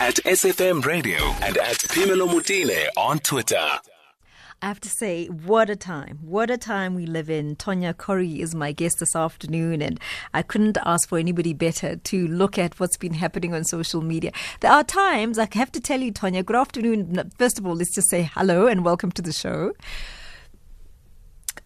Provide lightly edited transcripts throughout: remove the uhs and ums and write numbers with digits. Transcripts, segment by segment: at SFM Radio and at Pimelo Mutile on Twitter. I have to say, what a time. What a time we live in. Tonya Khoury is my guest this afternoon, and I couldn't ask for anybody better to look at what's been happening on social media. There are times, I have to tell you, Tonya, good afternoon. First of all, let's just say hello and welcome to the show.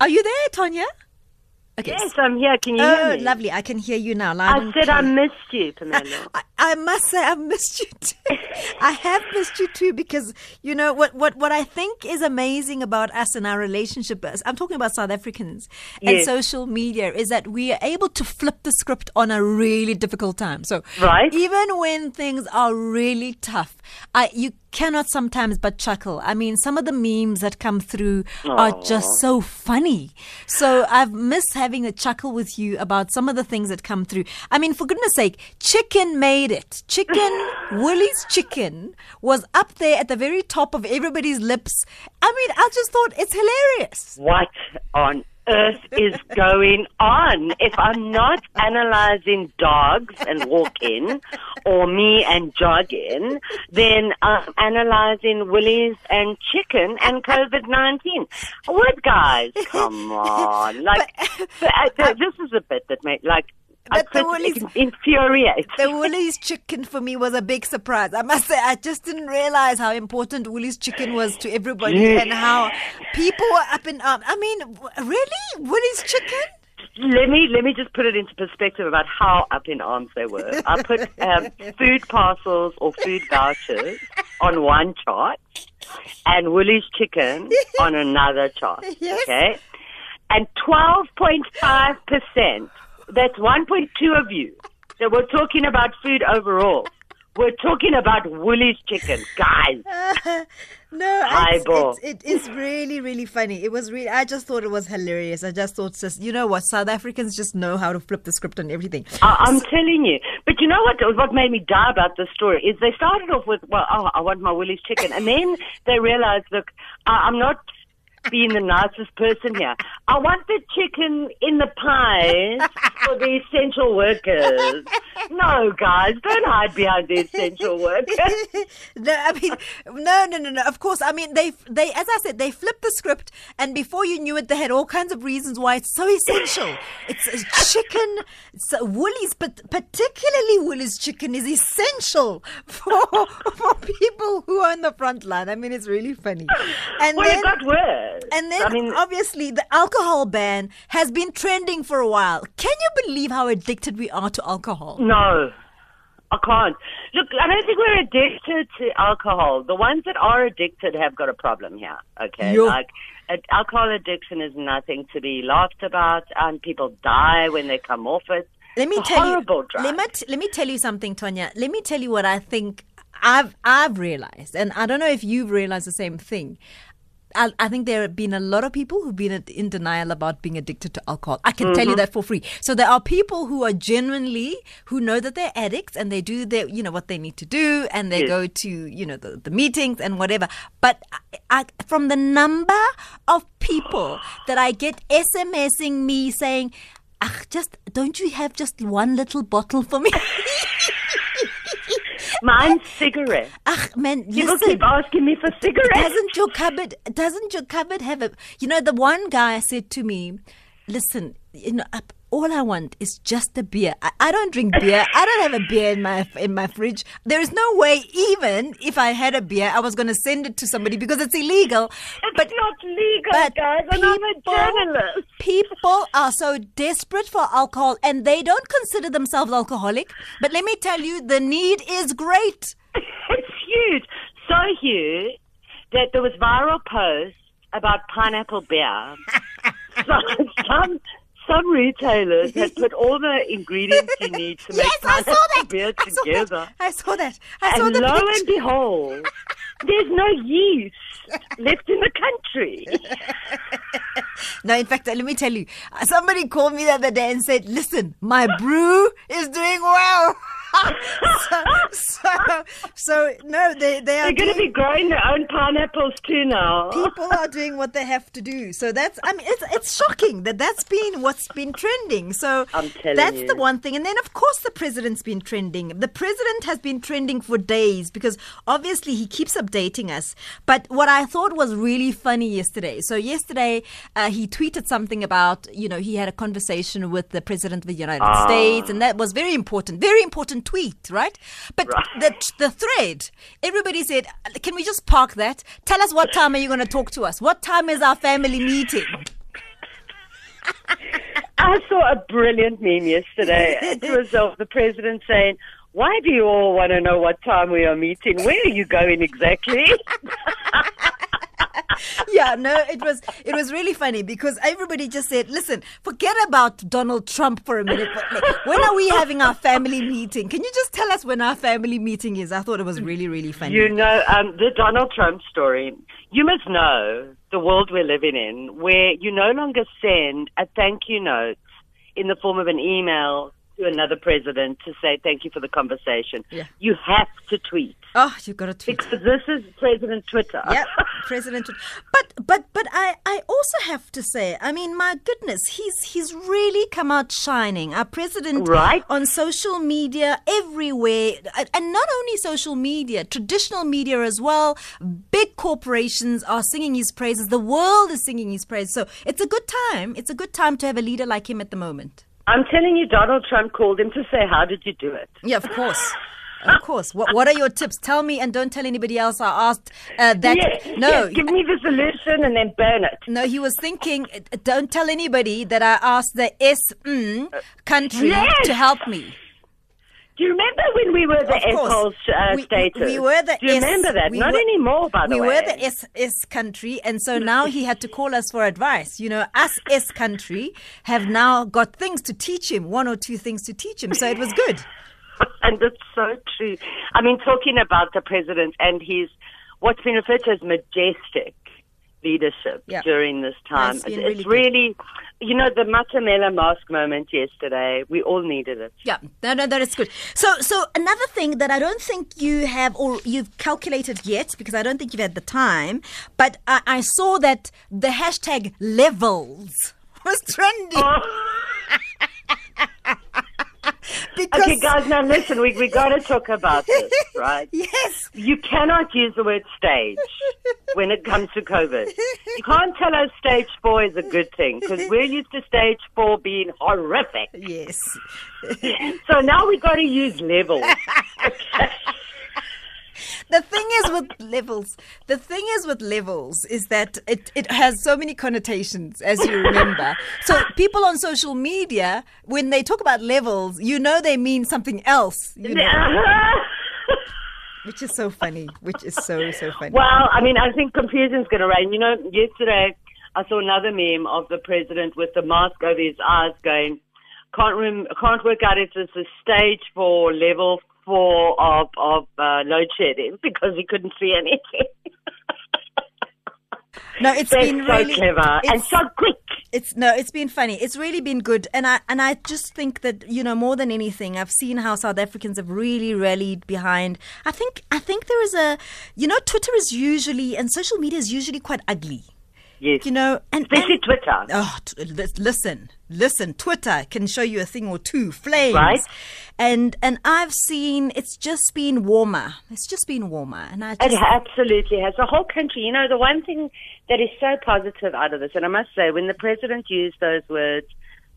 Are you there, Tonya? Okay. Yes, I'm here. Can you hear me? Oh, lovely. I can hear you now. I missed you, Pimelo. I must say I've missed you too. I have missed you too, because, you know, what I think is amazing about us and our relationship, I'm talking about South Africans and social media, is that we are able to flip the script on a really difficult time. So even when things are really tough, you cannot sometimes but chuckle. I mean, some of the memes that come through are just so funny. So I've missed having a chuckle with you about some of the things that come through. I mean, for goodness sake, chicken made it. Chicken, Woolies chicken was up there at the very top of everybody's lips. I mean, I just thought it's hilarious. What on earth is going on? If I'm not analyzing dogs and walking, or me and jogging, then I'm analyzing Woolies and chicken and COVID-19. What, guys? Come on! Like, this is a bit that makes the Woolies chicken for me was a big surprise. I must say, I just didn't realize how important Woolies chicken was to everybody and how people were up in arms. I mean, really? Woolies chicken? Let me just put it into perspective about how up in arms they were. I put food parcels or food vouchers on one chart and Woolies chicken on another chart. Yes. Okay? And 12.5%. That's 1.2 of you that we're talking about food overall. We're talking about Woolies chicken, guys. No, it is really, really funny. It was really, I just thought it was hilarious. I just thought, you know what, South Africans just know how to flip the script on everything. I'm telling you. But you know what made me die about this story is they started off with, I want my Woolies chicken. And then they realized, look, I'm not being the nicest person here. I want the chicken in the pies for the essential workers. No, guys, don't hide behind the essential workers. No, I mean, no. Of course, I mean, they, as I said, they flipped the script, and before you knew it, they had all kinds of reasons why it's so essential. It's chicken, it's Woolies, but particularly Woolies chicken is essential for people who are on the front line. I mean, it's really funny. And well, it got worse. And then, I mean, obviously, the alcohol ban has been trending for a while. Can you believe how addicted we are to alcohol? No, I can't. Look, I don't think we're addicted to alcohol. The ones that are addicted have got a problem here, okay? Like, alcohol addiction is nothing to be laughed about, and people die when they come off it. Let me tell you something, Tonya. Let me tell you what I think I've realized, and I don't know if you've realized the same thing. I think there have been a lot of people who've been in denial about being addicted to alcohol. I can tell you that for free. So there are people who are genuinely, who know that they're addicts and they do their, you know, what they need to do, and they go to, you know, the meetings and whatever. But I, from the number of people that I get SMSing me saying, just don't you have just one little bottle for me? Mine's cigarette. Man, people keep asking me for cigarettes. Doesn't your cupboard have a... You know, the one guy said to me, listen, you know, all I want is just a beer. I don't drink beer. I don't have a beer in my fridge. There is no way, even if I had a beer, I was going to send it to somebody because it's illegal. It's not legal, guys, and I'm a journalist. People are so desperate for alcohol, and they don't consider themselves alcoholic. But let me tell you, the need is great. It's huge. So huge that there was viral posts about pineapple beer. Some retailers had put all the ingredients you need to make pineapple beer together. I saw that. And lo and behold, there's no yeast left in the country. No, in fact, let me tell you, somebody called me the other day and said, listen, my brew is doing well. so So, no, they're going to be growing their own pineapples too now. People are doing what they have to do. So that's, I mean, it's shocking that that's been what's been trending. So that's the one thing. And then, of course, the president's been trending. The president has been trending for days because obviously he keeps updating us. But what I thought was really funny yesterday. So yesterday he tweeted something about, you know, he had a conversation with the president of the United States. And that was very important tweet, right? But the thread, everybody said, can we just park that? Tell us what time are you going to talk to us? What time is our family meeting? I saw a brilliant meme yesterday. It was of the president saying, why do you all want to know what time we are meeting? Where are you going exactly? Yeah, no, it was really funny because everybody just said, listen, forget about Donald Trump for a minute. When are we having our family meeting? Can you just tell us when our family meeting is? I thought it was really, really funny. You know, the Donald Trump story, you must know the world we're living in where you no longer send a thank you note in the form of an email to another president to say thank you for the conversation. Yeah. You have to tweet. Oh, you've got to tweet. Because this is President Twitter. Yeah, President Twitter. But I also have to say, I mean, my goodness, he's really come out shining. Our president on social media, everywhere, and not only social media, traditional media as well. Big corporations are singing his praises. The world is singing his praises. So it's a good time. It's a good time to have a leader like him at the moment. I'm telling you, Donald Trump called him to say, how did you do it? Yeah, of course. Of course. What are your tips? Tell me and don't tell anybody else I asked that. Yes, no, yes, give me the solution and then burn it. No, he was thinking, don't tell anybody that I asked the country to help me. Do you remember when we were the S-hole status? We were the S. Do you remember that? Not anymore, by the way. We were the S country, and so now he had to call us for advice. You know, us S country have now got things to teach him, one or two things to teach him. So it was good. And it's so true. I mean, talking about the president and his, what's been referred to as majestic leadership during this time. No, it's really, you know, the Matamela mask moment yesterday, we all needed it. Yeah, no, that is good. So another thing that I don't think you have or you've calculated yet, because I don't think you've had the time, but I saw that the hashtag levels was trending. Because okay, guys, now listen, we got to talk about this, right? Yes. You cannot use the word stage when it comes to COVID. You can't tell us stage 4 is a good thing because we're used to stage 4 being horrific. Yes. So now we got to use levels. Okay. The thing is with levels is that it has so many connotations, as you remember. So people on social media, when they talk about levels, you know they mean something else, you know? Which is so funny. Which is so funny. Well, I mean, I think confusion's going to reign. You know, yesterday I saw another meme of the president with the mask over his eyes going, can't work out if this is stage 4, level 4. Of load shedding because he couldn't see anything. No, it's been really clever and so quick. It's been funny. It's really been good, and I just think that, you know, more than anything, I've seen how South Africans have really rallied behind. I think there is a, you know, Twitter is usually and social media is usually quite ugly. Yes. You know, and Twitter. Oh, listen, Twitter can show you a thing or two, flames. Right. And I've seen it's just been warmer. And it absolutely has. The whole country, you know, the one thing that is so positive out of this, and I must say, when the president used those words,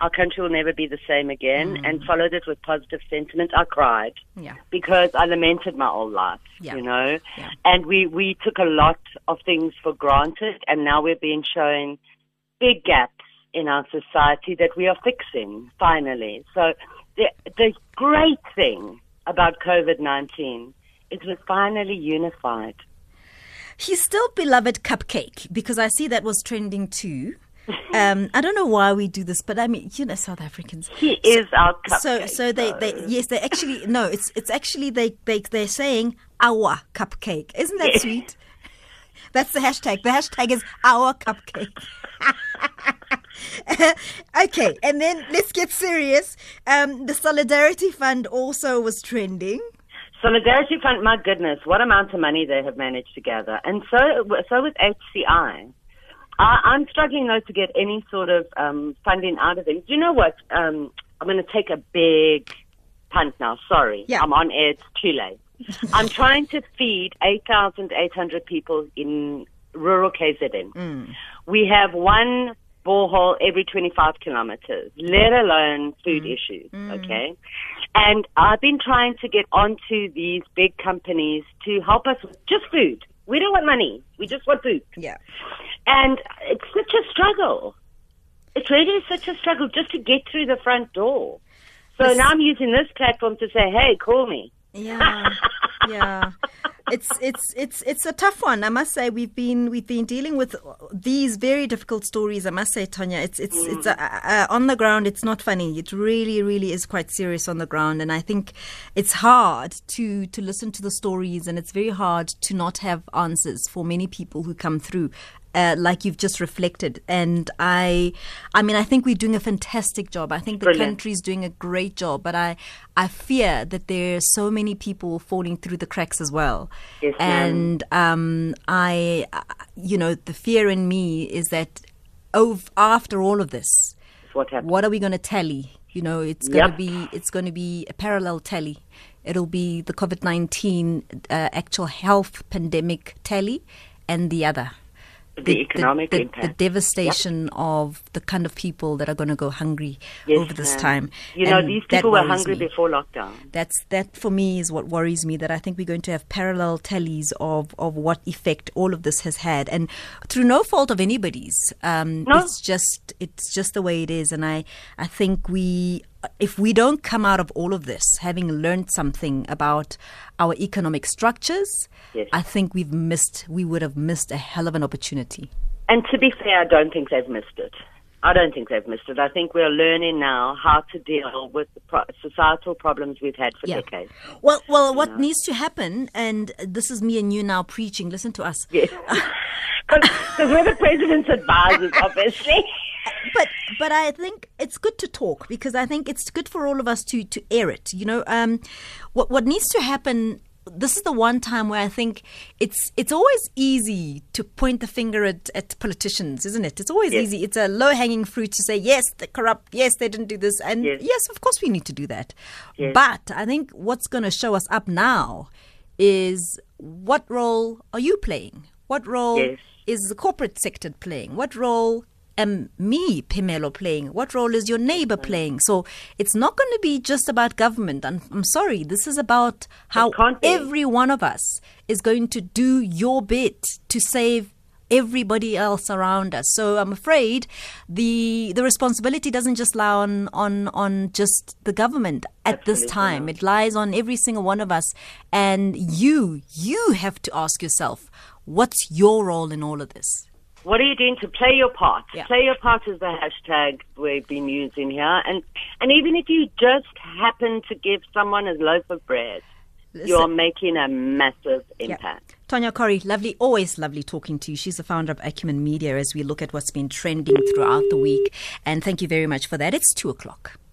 our country will never be the same again, and followed it with positive sentiment, I cried. Yeah. Because I lamented my old life, you know. Yeah. And we took a lot of things for granted, and now we're being shown big gaps in our society that we are fixing, finally. So the great thing about COVID-19 is we're finally unified. He's still beloved Cupcake, because I see that was trending too. I don't know why we do this, but I mean, you know, South Africans. He is our Cupcake. So they're saying our Cupcake. Isn't that sweet? That's the hashtag. The hashtag is our Cupcake. Okay, and then let's get serious. The Solidarity Fund also was trending. Solidarity Fund, my goodness, what amount of money they have managed to gather. And so with HCI. I'm struggling, though, to get any sort of funding out of them. Do you know what? I'm going to take a big punt now. Sorry. Yeah. I'm on air. It's too late. I'm trying to feed 8,800 people in rural KZN. Mm. We have one borehole every 25 kilometers, let alone food issues, okay? And I've been trying to get onto these big companies to help us with just food. We don't want money. We just want food. Yeah. And it's such a struggle. It's really such a struggle just to get through the front door. So now I'm using this platform to say, hey, call me. Yeah. Yeah. It's a tough one, I must say. We've been dealing with these very difficult stories, I must say, Tonya. It's on the ground. It's not funny. It really, really is quite serious on the ground, and I think it's hard to listen to the stories, and it's very hard to not have answers for many people who come through. Like you've just reflected. And I mean, I think we're doing a fantastic job. I think the country's doing a great job. But I fear that there are so many people falling through the cracks as well. Yes, and the fear in me is that after all of this, what are we going to tally? You know, it's going to be a parallel tally. It'll be the COVID-19 actual health pandemic tally and the other. The economic impact. The devastation of the kind of people that are going to go hungry over this time. You know, these people were hungry before lockdown. That for me is what worries me, that I think we're going to have parallel tallies of what effect all of this has had. And through no fault of anybody's, it's just the way it is. And I think if we don't come out of all of this having learned something about our economic structures, I think we would have missed a hell of an opportunity. And to be fair, I don't think they've missed it. I think we're learning now how to deal with the societal problems we've had for decades. Well, what needs to happen, and this is me and you now preaching, listen to us. Yes. Because we're the president's advisors, obviously. But I think it's good to talk, because I think it's good for all of us to air it. You know, what needs to happen. This is the one time where I think it's always easy to point the finger at politicians, isn't it? It's always easy. It's a low-hanging fruit to say, yes, they're corrupt, yes, they didn't do this, and yes, of course we need to do that. Yes. But I think what's going to show us up now is, what role are you playing? What role is the corporate sector playing? What role am me, Pimelo, playing? What role is your neighbor playing? So it's not going to be just about government. I'm sorry. This is about how every one of us is going to do your bit to save everybody else around us. So I'm afraid the responsibility doesn't just lie on just the government at this time. It lies on every single one of us. And you have to ask yourself, what's your role in all of this? What are you doing to play your part? Yeah. Play your part is the hashtag we've been using here. And even if you just happen to give someone a loaf of bread, you're making a massive impact. Yeah. Tonya Khoury, lovely, always lovely talking to you. She's the founder of Acumen Media, as we look at what's been trending throughout the week. And thank you very much for that. It's 2:00.